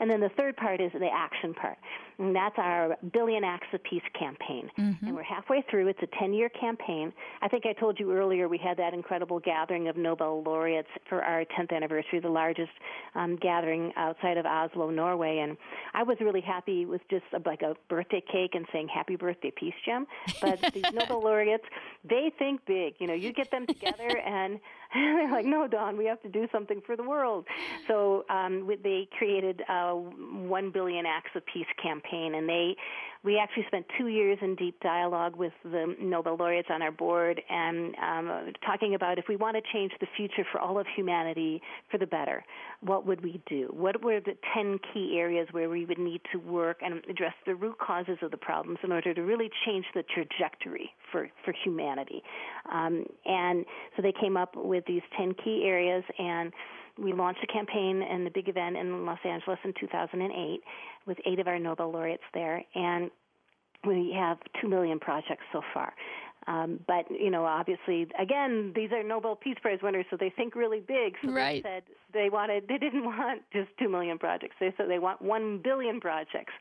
And then the third part is the action part, and that's our Billion Acts of Peace campaign. Mm-hmm. And we're halfway through. It's a ten-year campaign. I think I told you earlier we had that incredible gathering of Nobel laureates for our tenth anniversary, the largest um, gathering outside of Oslo, Norway. And I was really happy with just a, like a birthday cake and saying, happy birthday, PeaceJam. But these Nobel laureates, they think big. You know, you get them together and they're like, no, Dawn, we have to do something for the world. So um, they created a One Billion Acts of Peace campaign, and they we actually spent two years in deep dialogue with the Nobel laureates on our board and um, talking about if we want to change the future for all of humanity for the better, what would we do? What were the ten key areas where we would need to work and address the root causes of the problems in order to really change the trajectory for, for humanity? Um, and so they came up with these ten key areas, and we launched a campaign and the big event in Los Angeles in two thousand eight with eight of our Nobel laureates there, and we have two million projects so far. Um, but, you know, obviously, again, these are Nobel Peace Prize winners, so they think really big. So right. They said they wanted, they didn't want just two million projects. They said they want one billion projects,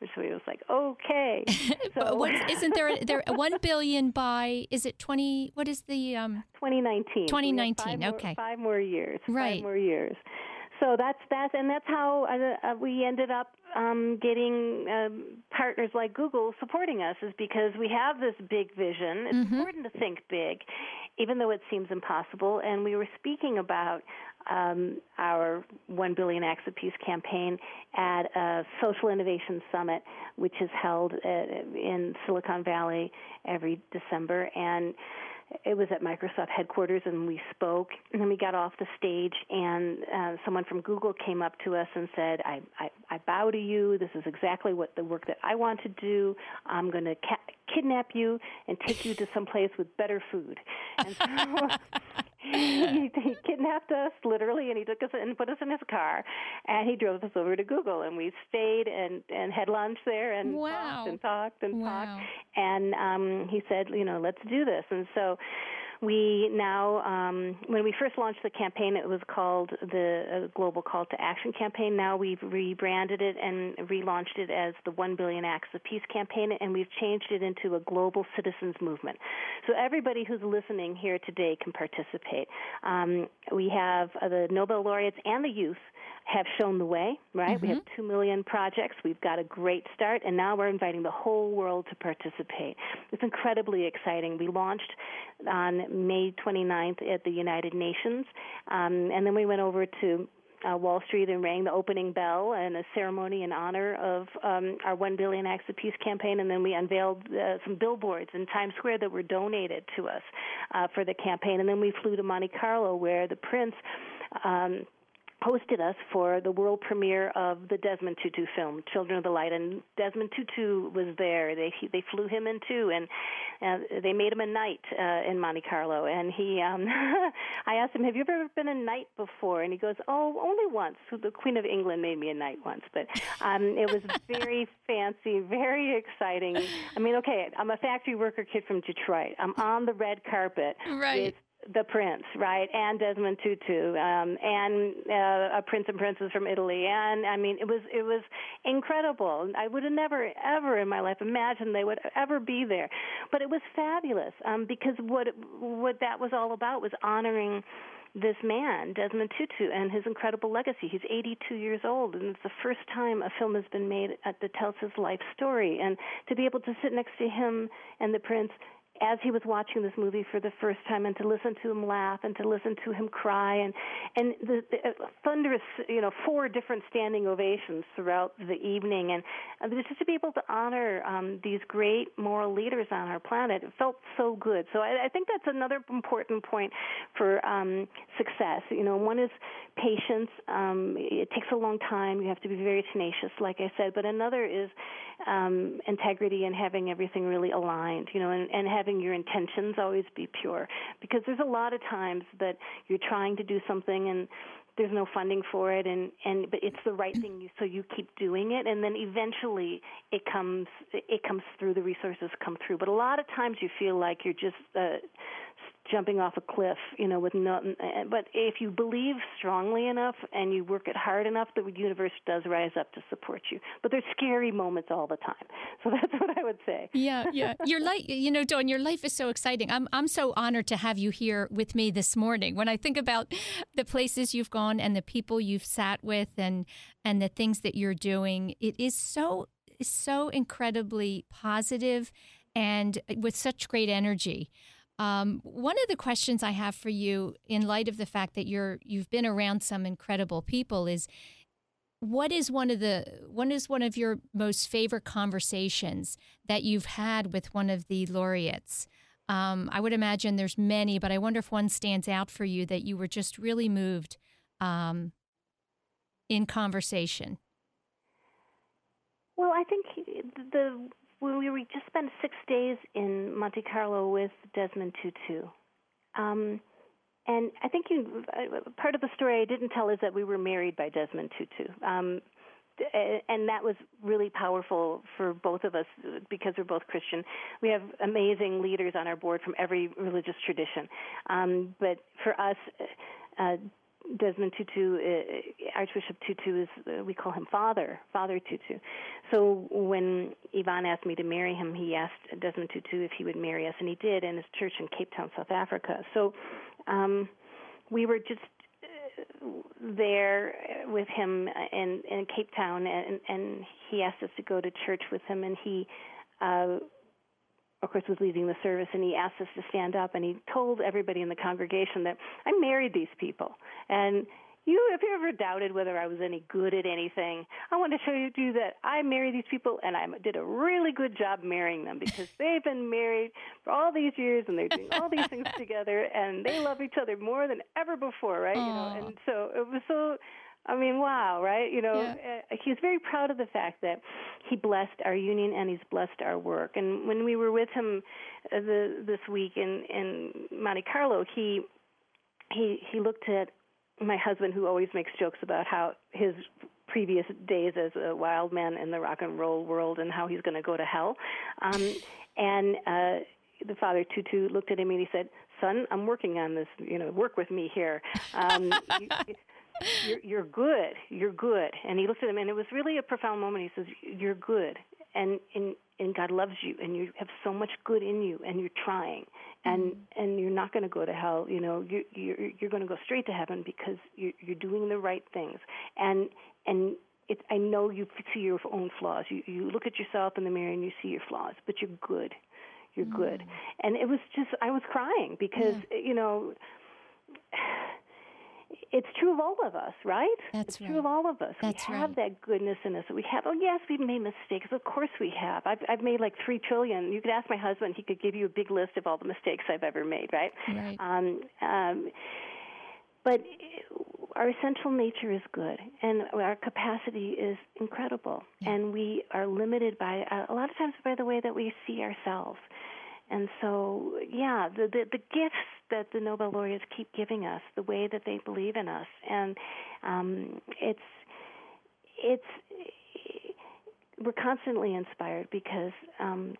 which we was like, okay. So what, isn't there, a, there a one billion by, is it twenty, what is the? Um, twenty nineteen. twenty nineteen, five okay. More, five more years. Right. Five more years. So that's that, and that's how uh, we ended up um, getting um, partners like Google supporting us, is because we have this big vision. It's mm-hmm. important to think big, even though it seems impossible. And we were speaking about um, our One Billion Acts of Peace campaign at a social innovation summit, which is held uh, in Silicon Valley every December, and it was at Microsoft headquarters, and we spoke, and then we got off the stage, and uh, someone from Google came up to us and said, I, I, I bow to you. This is exactly what the work that I want to do. I'm going to ca- kidnap you and take you to some place with better food. And so he, he kidnapped us, literally, and he took us and put us in his car, and he drove us over to Google, and we stayed and, and had lunch there and wow. talked and talked and wow. talked. And um, he said, you know, let's do this. And so we now, um, when we first launched the campaign, it was called the Global Call to Action Campaign. Now we've rebranded it and relaunched it as the One Billion Acts of Peace Campaign, and we've changed it into a global citizens movement. So everybody who's listening here today can participate. Um, we have uh, the Nobel laureates and the youth have shown the way, right? Mm-hmm. We have two million projects. We've got a great start, and now we're inviting the whole world to participate. It's incredibly exciting. We launched on May twenty-ninth at the United Nations, um, and then we went over to Uh, Wall Street and rang the opening bell and a ceremony in honor of um, our One Billion Acts of Peace campaign, and then we unveiled uh, some billboards in Times Square that were donated to us uh, for the campaign, and then we flew to Monte Carlo where the prince um, hosted us for the world premiere of the Desmond Tutu film, Children of the Light, and Desmond Tutu was there. They they flew him in, too, and uh, they made him a knight uh, in Monte Carlo, and he, um, I asked him, have you ever been a knight before? And he goes, oh, only once. The Queen of England made me a knight once, but um, it was very fancy, very exciting. I mean, okay, I'm a factory worker kid from Detroit. I'm on the red carpet. Right. With the prince, right, and Desmond Tutu, um, and uh, a prince and princess from Italy, and I mean, it was it was incredible. I would have never, ever in my life imagined they would ever be there, but it was fabulous um, because what what that was all about was honoring this man, Desmond Tutu, and his incredible legacy. He's eighty-two years old, and it's the first time a film has been made that tells his life story, and to be able to sit next to him and the prince as he was watching this movie for the first time, and to listen to him laugh, and to listen to him cry, and and the, the thunderous, you know, four different standing ovations throughout the evening, and, and just to be able to honor um, these great moral leaders on our planet, it felt so good. So I, I think that's another important point for um, success. You know, one is patience. Um, it takes a long time. You have to be very tenacious, like I said. But another is um, integrity and having everything really aligned. You know, and, and having your intentions always be pure, because there's a lot of times that you're trying to do something and there's no funding for it, and, and but it's the right thing, you, so you keep doing it, and then eventually it comes it comes through, the resources come through. But a lot of times you feel like you're just uh, jumping off a cliff, you know, with no. But if you believe strongly enough and you work it hard enough, the universe does rise up to support you. But there's scary moments all the time. So that's what I would say. Yeah, yeah. Your life, you know, Dawn, your life is so exciting. I'm I'm so honored to have you here with me this morning. When I think about the places you've gone and the people you've sat with and and the things that you're doing, it is so so incredibly positive and with such great energy. Um, one of the questions I have for you, in light of the fact that you're you've been around some incredible people, is what is one of the what is one of your most favorite conversations that you've had with one of the laureates? Um, I would imagine there's many, but I wonder if one stands out for you that you were just really moved um, in conversation. Well, I think the. When we were just spent six days in Monte Carlo with Desmond Tutu. Um, and I think you, part of the story I didn't tell is that we were married by Desmond Tutu. Um, and that was really powerful for both of us because we're both Christian. We have amazing leaders on our board from every religious tradition. Um, but for us, uh, Desmond Tutu, uh, Archbishop Tutu, is uh, we call him Father, Father Tutu. So when Yvonne asked me to marry him, he asked Desmond Tutu if he would marry us, and he did in his church in Cape Town, South Africa. So um, we were just uh, there with him in, in Cape Town, and, and he asked us to go to church with him, and he... Uh, of course, was leading the service, and he asked us to stand up, and he told everybody in the congregation that I married these people, and you, if you ever doubted whether I was any good at anything, I want to show you that I married these people, and I did a really good job marrying them because they've been married for all these years, and they're doing all these things together, and they love each other more than ever before, right? You know, and so it was so... I mean, wow, right? You know, yeah. uh, he's very proud of the fact that he blessed our union and he's blessed our work. And when we were with him uh, the, this week in, in Monte Carlo, he he he looked at my husband, who always makes jokes about how his previous days as a wild man in the rock and roll world and how he's going to go to hell. Um, and uh, the Father Tutu looked at him and he said, "Son, I'm working on this. You know, work with me here." Um, you, You're, you're good. You're good. And he looked at him, and it was really a profound moment. He says, "You're good." and, and and God loves you, and you have so much good in you, and you're trying, and mm-hmm. and you're not going to go to hell. You know, you you're, you're going to go straight to heaven because you're, you're doing the right things, and and. It, I know you see your own flaws. You you look at yourself in the mirror and you see your flaws, but you're good. You're mm. good. And it was just, I was crying because, yeah. you know, it's true of all of us, right? That's it's right. true of all of us. That's we have right. that goodness in us. We have, oh, yes, we've made mistakes. Of course we have. I've, I've made like three trillion. You could ask my husband. He could give you a big list of all the mistakes I've ever made, right? Right. Um, um, but our essential nature is good, and our capacity is incredible, yeah. and we are limited by, uh, a lot of times, by the way that we see ourselves. And so, yeah, the, the, the gifts that the Nobel laureates keep giving us, the way that they believe in us, and um, it's it's we're constantly inspired because um,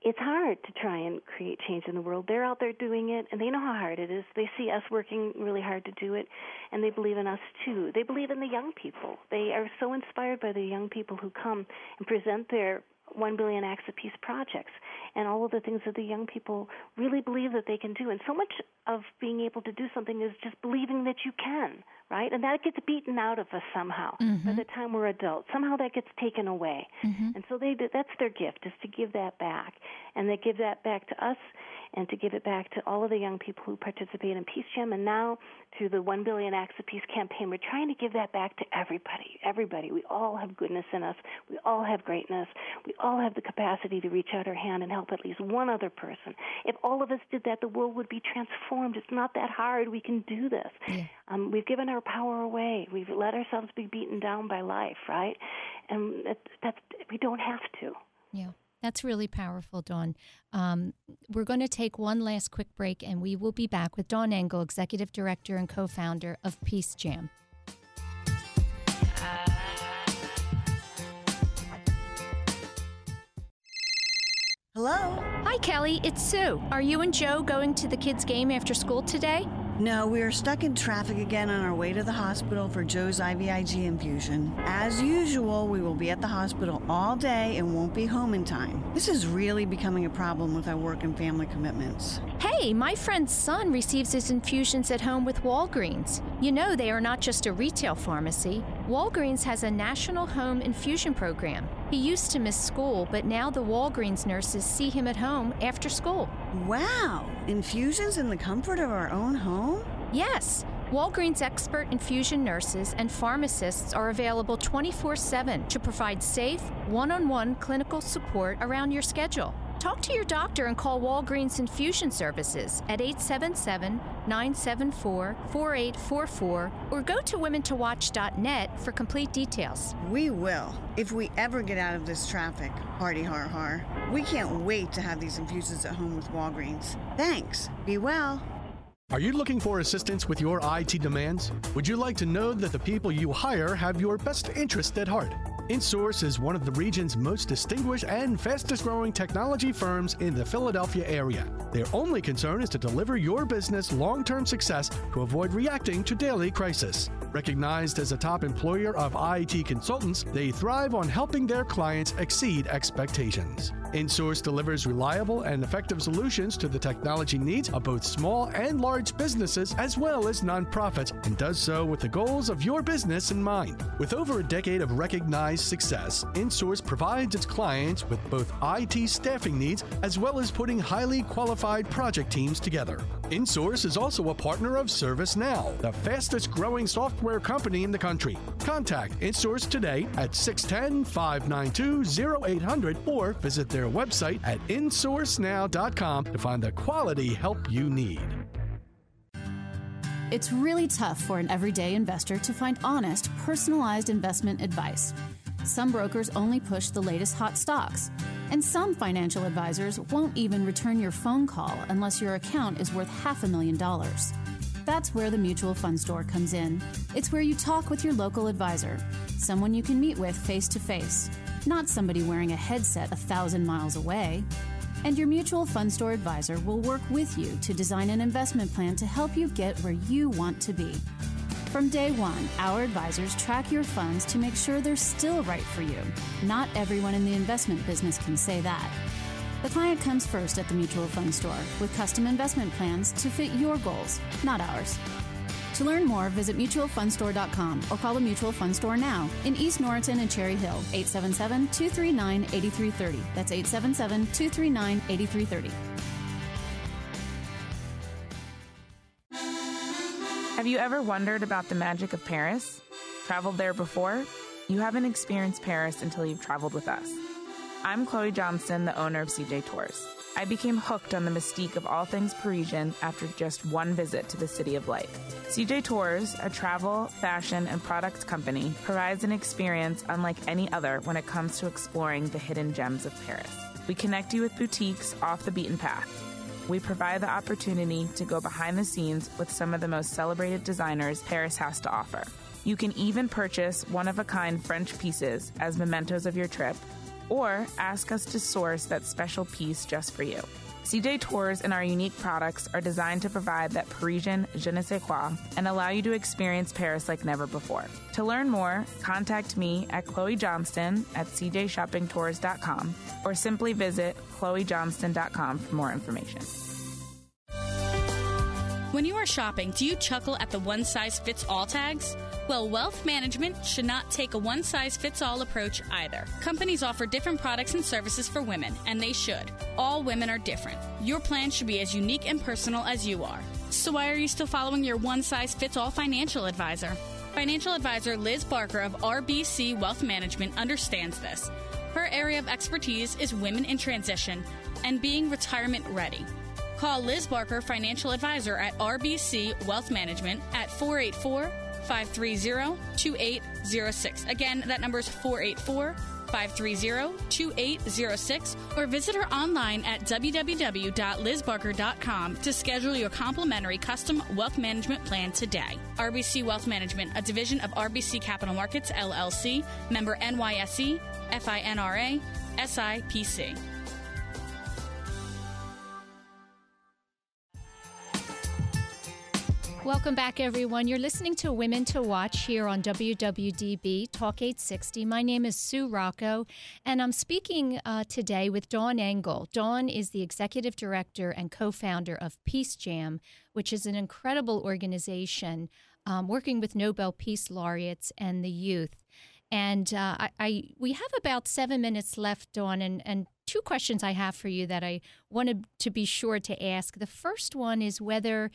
it's hard to try and create change in the world. They're out there doing it, and they know how hard it is. They see us working really hard to do it, and they believe in us, too. They believe in the young people. They are so inspired by the young people who come and present their One Billion Acts of Peace projects and all of the things that the young people really believe that they can do. And so much of being able to do something is just believing that you can, right? And that gets beaten out of us somehow mm-hmm. by the time we're adults. Somehow that gets taken away. Mm-hmm. And so they that's their gift, is to give that back. And they give that back to us and to give it back to all of the young people who participate in PeaceJam. And now through the One Billion Acts of Peace campaign, we're trying to give that back to everybody, everybody. We all have goodness in us. We all have greatness. We all have the capacity to reach out our hand and help at least one other person. If all of us did that, the world would be transformed. It's not that hard. We can do this. Yeah. Um, we've given our power away. We've let ourselves be beaten down by life, right? And that, that's, we don't have to. Yeah. That's really powerful, Dawn. Um, we're going to take one last quick break, and we will be back with Dawn Engle, Executive Director and Co-Founder of PeaceJam. Hello? Hi, Kelly. It's Sue. Are you and Joe going to the kids' game after school today? No, we are stuck in traffic again on our way to the hospital for Joe's I V I G infusion. As usual, we will be at the hospital all day and won't be home in time. This is really becoming a problem with our work and family commitments. Hey, my friend's son receives his infusions at home with Walgreens. You know, they are not just a retail pharmacy. Walgreens has a national home infusion program. He used to miss school, but now the Walgreens nurses see him at home after school. Wow! Infusions in the comfort of our own home? Yes! Walgreens expert infusion nurses and pharmacists are available twenty-four seven to provide safe, one-on-one clinical support around your schedule. Talk to your doctor and call Walgreens Infusion Services at eight seven seven, nine seven four, four eight four four or go to women to watch dot net for complete details. We will, if we ever get out of this traffic. Hardy har har. We can't wait to have these infusions at home with Walgreens. Thanks. Be well. Are you looking for assistance with your I T demands? Would you like to know that the people you hire have your best interest at heart? InSource is one of the region's most distinguished and fastest-growing technology firms in the Philadelphia area. Their only concern is to deliver your business long-term success to avoid reacting to daily crisis. Recognized as a top employer of I T consultants, they thrive on helping their clients exceed expectations. InSource delivers reliable and effective solutions to the technology needs of both small and large businesses as well as nonprofits, and does so with the goals of your business in mind. With over a decade of recognized success, InSource provides its clients with both I T staffing needs as well as putting highly qualified project teams together. InSource is also a partner of ServiceNow, the fastest-growing software company in the country. Contact InSource today at six one zero, five nine two, zero eight zero zero or visit their website at in source now dot com to find the quality help you need. It's really tough for an everyday investor to find honest, personalized investment advice. Some brokers only push the latest hot stocks, and some financial advisors won't even return your phone call unless your account is worth half a million dollars. That's where the Mutual Fund Store comes in. It's where you talk with your local advisor, someone you can meet with face-to-face, not somebody wearing a headset a thousand miles away. And your Mutual Fund Store advisor will work with you to design an investment plan to help you get where you want to be. From day one, our advisors track your funds to make sure they're still right for you. Not everyone in the investment business can say that. The client comes first at the Mutual Fund Store with custom investment plans to fit your goals, not ours. To learn more, visit mutual fund store dot com or call the Mutual Fund Store now in East Norriton and Cherry Hill, eight seven seven, two three nine, eight three three zero. That's eight seven seven, two three nine, eight three three zero. Have you ever wondered about the magic of Paris? Traveled there before? You haven't experienced Paris until you've traveled with us. I'm Chloe Johnston, the owner of C J Tours. I became hooked on the mystique of all things Parisian after just one visit to the City of Light. C J Tours, a travel, fashion, and product company, provides an experience unlike any other when it comes to exploring the hidden gems of Paris. We connect you with boutiques off the beaten path. We provide the opportunity to go behind the scenes with some of the most celebrated designers Paris has to offer. You can even purchase one-of-a-kind French pieces as mementos of your trip, or ask us to source that special piece just for you. C J Tours and our unique products are designed to provide that Parisian je ne sais quoi and allow you to experience Paris like never before. To learn more, contact me at Chloe Johnston at c j shopping tours dot com or simply visit chloe johnston dot com for more information. When you are shopping, do you chuckle at the one-size-fits-all tags? Well, wealth management should not take a one-size-fits-all approach either. Companies offer different products and services for women, and they should. All women are different. Your plan should be as unique and personal as you are. So why are you still following your one-size-fits-all financial advisor? Financial advisor Liz Barker of R B C Wealth Management understands this. Her area of expertise is women in transition and being retirement ready. Call Liz Barker, financial advisor at R B C Wealth Management at four eight four, five three zero, two eight zero six. Again, that number is four eight four, five three zero, two eight zero six, or visit her online at w w w dot liz barker dot com to schedule your complimentary custom wealth management plan today. R B C Wealth Management, a division of R B C Capital Markets, L L C, member N Y S E, FINRA, S I P C. Welcome back, everyone. You're listening to Women to Watch here on W W D B Talk eight sixty. My name is Sue Rocco, and I'm speaking uh, today with Dawn Engle. Dawn is the executive director and co-founder of PeaceJam, which is an incredible organization um, working with Nobel Peace laureates and the youth. And uh, I, I we have about seven minutes left, Dawn, and, and two questions I have for you that I wanted to be sure to ask. The first one is whether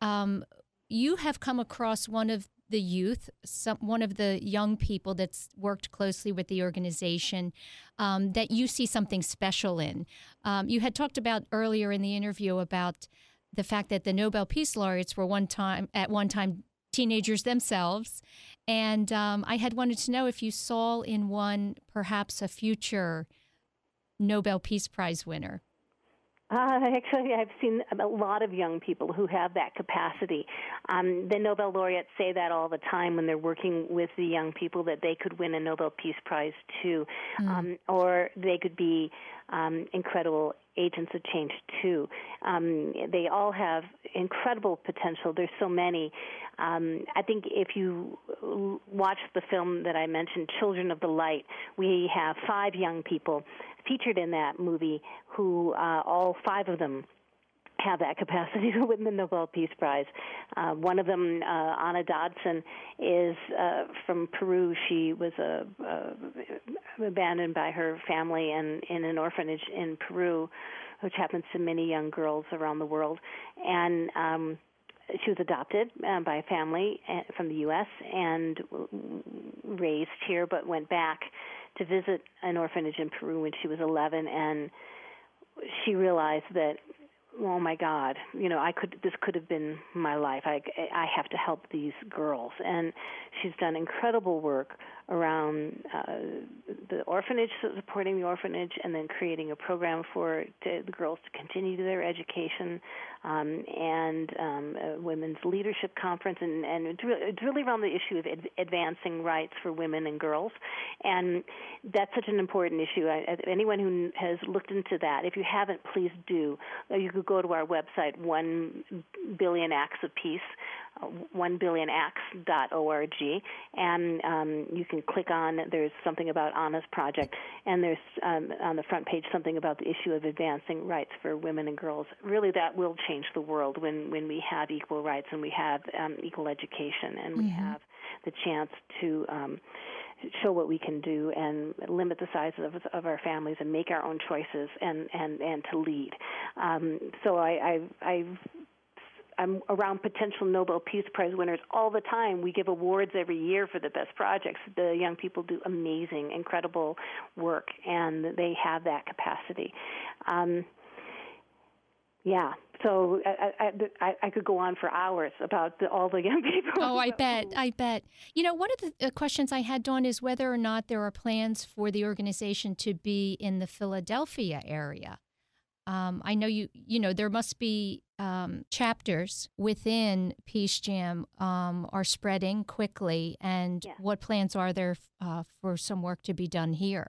um, you have come across one of the youth, some, one of the young people that's worked closely with the organization um, that you see something special in. Um, you had talked about earlier in the interview about the fact that the Nobel Peace laureates were one time at one time teenagers themselves. And um, I had wanted to know if you saw in one perhaps a future Nobel Peace Prize winner. Uh, actually, I've seen a lot of young people who have that capacity. Um, the Nobel laureates say that all the time when they're working with the young people, that they could win a Nobel Peace Prize too, mm. um, or they could be um, incredible agents of change too. Um, they all have incredible potential. There's so many. Um, I think if you watch the film that I mentioned, Children of the Light, we have five young people featured in that movie who uh, all five of them have that capacity to win the Nobel Peace Prize. Uh, one of them, uh, Anna Dodson, is uh, from Peru. She was uh, uh, abandoned by her family and in an orphanage in Peru, which happens to many young girls around the world. And um, she was adopted uh, by a family from the U S and raised here, but went back to visit an orphanage in Peru when she was eleven, and she realized that, oh my God, you know, I could this could have been my life. I, I have to help these girls, and she's done incredible work around uh, the orphanage, supporting the orphanage, and then creating a program for to, the girls to continue their education, um, and um, a women's leadership conference, and, and it's, really, it's really around the issue of ad- advancing rights for women and girls, and that's such an important issue. I, anyone who has looked into that, if you haven't, please do. You could go to our website, One Billion Acts of Peace. one billion acts dot org, and um, you can click on, there's something about Anna's project, and there's um, on the front page something about the issue of advancing rights for women and girls. Really, that will change the world when, when we have equal rights and we have um, equal education and we mm-hmm. have the chance to um, show what we can do and limit the size of, of our families and make our own choices and, and, and to lead. Um, so I, I, I've I'm around potential Nobel Peace Prize winners all the time. We give awards every year for the best projects. The young people do amazing, incredible work, and they have that capacity. Um, yeah, so I, I, I could go on for hours about the, all the young people. Oh, I bet, I bet. You know, one of the questions I had, Dawn, is whether or not there are plans for the organization to be in the Philadelphia area. Um, I know you, you know, there must be um, chapters within PeaceJam um, are spreading quickly. And yeah. What plans are there uh, for some work to be done here?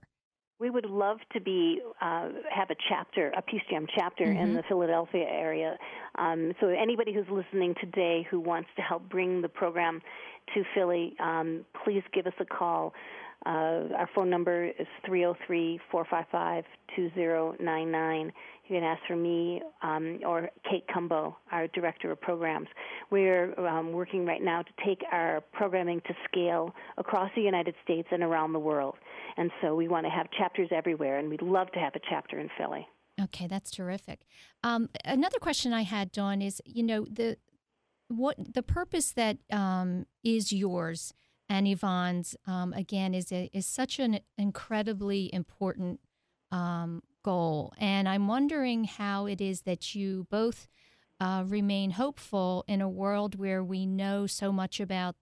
We would love to be uh, have a chapter, a PeaceJam chapter mm-hmm. in the Philadelphia area. Um, so anybody who's listening today who wants to help bring the program to Philly, um, please give us a call. Uh, our phone number is three oh three, four five five, two oh nine nine. You can ask for me um, or Kate Cumbo, our Director of Programs. We're um, working right now to take our programming to scale across the United States and around the world. And so we want to have chapters everywhere, and we'd love to have a chapter in Philly. Okay, that's terrific. Um, another question I had, Dawn, is, you know, the what the purpose that um, is yours and Yvonne's, um, again, is a, is such an incredibly important um, goal. And I'm wondering how it is that you both uh, remain hopeful in a world where we know so much about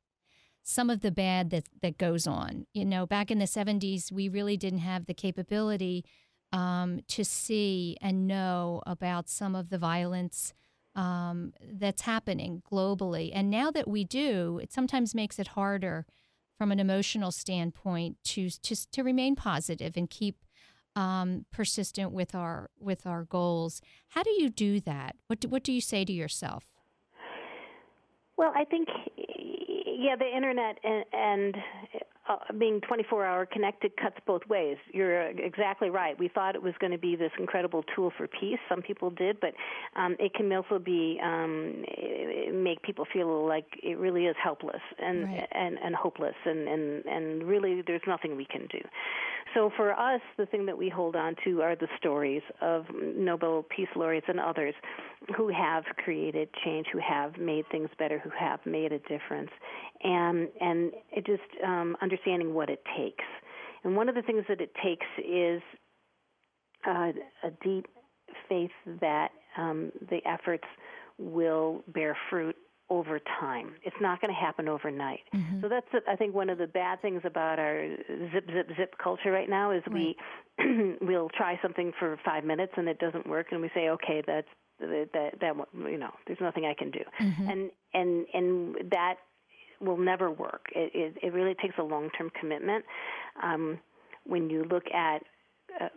some of the bad that, that goes on. You know, back in the seventies, we really didn't have the capability um, to see and know about some of the violence Um, that's happening globally. And now that we do, it sometimes makes it harder from an emotional standpoint to to, to remain positive and keep um, persistent with our with our goals. How do you do that? What do, what do you say to yourself? Well, I think, yeah, the Internet and, and uh, being twenty-four hour connected cuts both ways. You're exactly right. We thought it was going to be this incredible tool for peace. Some people did, but um, it can also be um, make people feel like it really is helpless and right. and, and hopeless, and, and, and really there's nothing we can do. So for us, the thing that we hold on to are the stories of Nobel Peace Laureates and others who have created change, who have made things better, who have made a difference, and and it just um, understanding what it takes. And one of the things that it takes is uh, a deep faith that um, the efforts will bear fruit over time. It's not going to happen overnight. Mm-hmm. So that's, I think, one of the bad things about our zip, zip, zip culture right now is right. we we'll try something for five minutes and it doesn't work, and we say, okay, that's that that, that you know, there's nothing I can do, mm-hmm. and and and that will never work. It it, it really takes a long-term commitment. Um, when you look at Uh,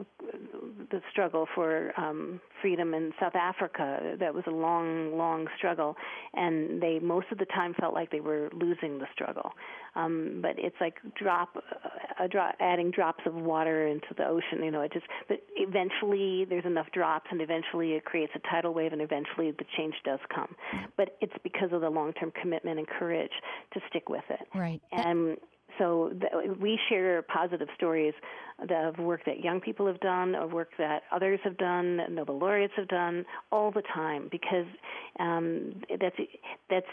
the struggle for um, freedom in South Africa, that was a long, long struggle, and they most of the time felt like they were losing the struggle. Um, but it's like drop, uh, a drop, adding drops of water into the ocean. You know, it just. But eventually, there's enough drops, and eventually, it creates a tidal wave, and eventually, the change does come. But it's because of the long-term commitment and courage to stick with it. Right. And. That- So we share positive stories of work that young people have done, of work that others have done, that Nobel laureates have done, all the time, because um, that's that's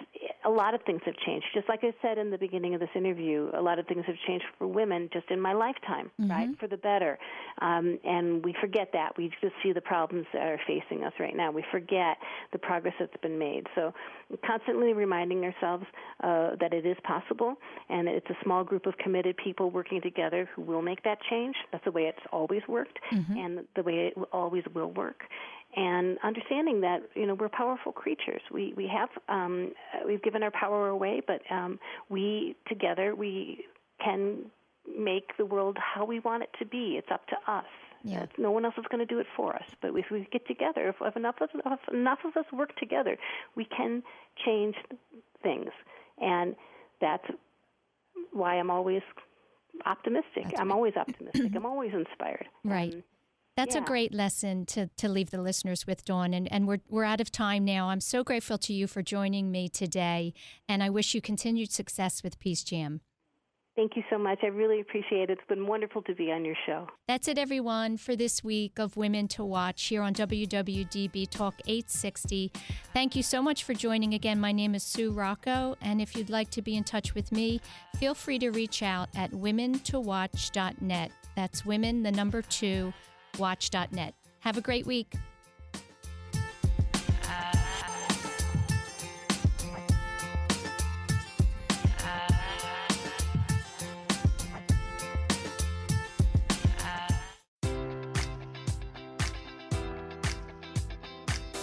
a lot of things have changed. Just like I said in the beginning of this interview, a lot of things have changed for women just in my lifetime, mm-hmm. right, for the better. Um, and we forget that. We just see the problems that are facing us right now. We forget the progress that's been made. So constantly reminding ourselves uh, that it is possible, and it's a small group of committed people working together who will make that change. That's the way it's always worked, mm-hmm. and the way it always will work. And understanding that, you know, we're powerful creatures. We we have um, we've given our power away, but um, we together we can make the world how we want it to be. It's up to us. Yeah. No one else is going to do it for us. But if we get together, if, if enough of, if enough of us work together, we can change things. And that's why I'm always optimistic. That's I'm right. always optimistic. I'm always inspired. Right. Um, That's yeah. a great lesson to, to leave the listeners with, Dawn. And, and we're we're out of time now. I'm so grateful to you for joining me today. And I wish you continued success with PeaceJam. Thank you so much. I really appreciate it. It's been wonderful to be on your show. That's it, everyone, for this week of Women to Watch here on W W D B Talk eight sixty. Thank you so much for joining again. My name is Sue Rocco, and if you'd like to be in touch with me, feel free to reach out at women to watch dot net. That's women, the number two, watch dot net. Have a great week.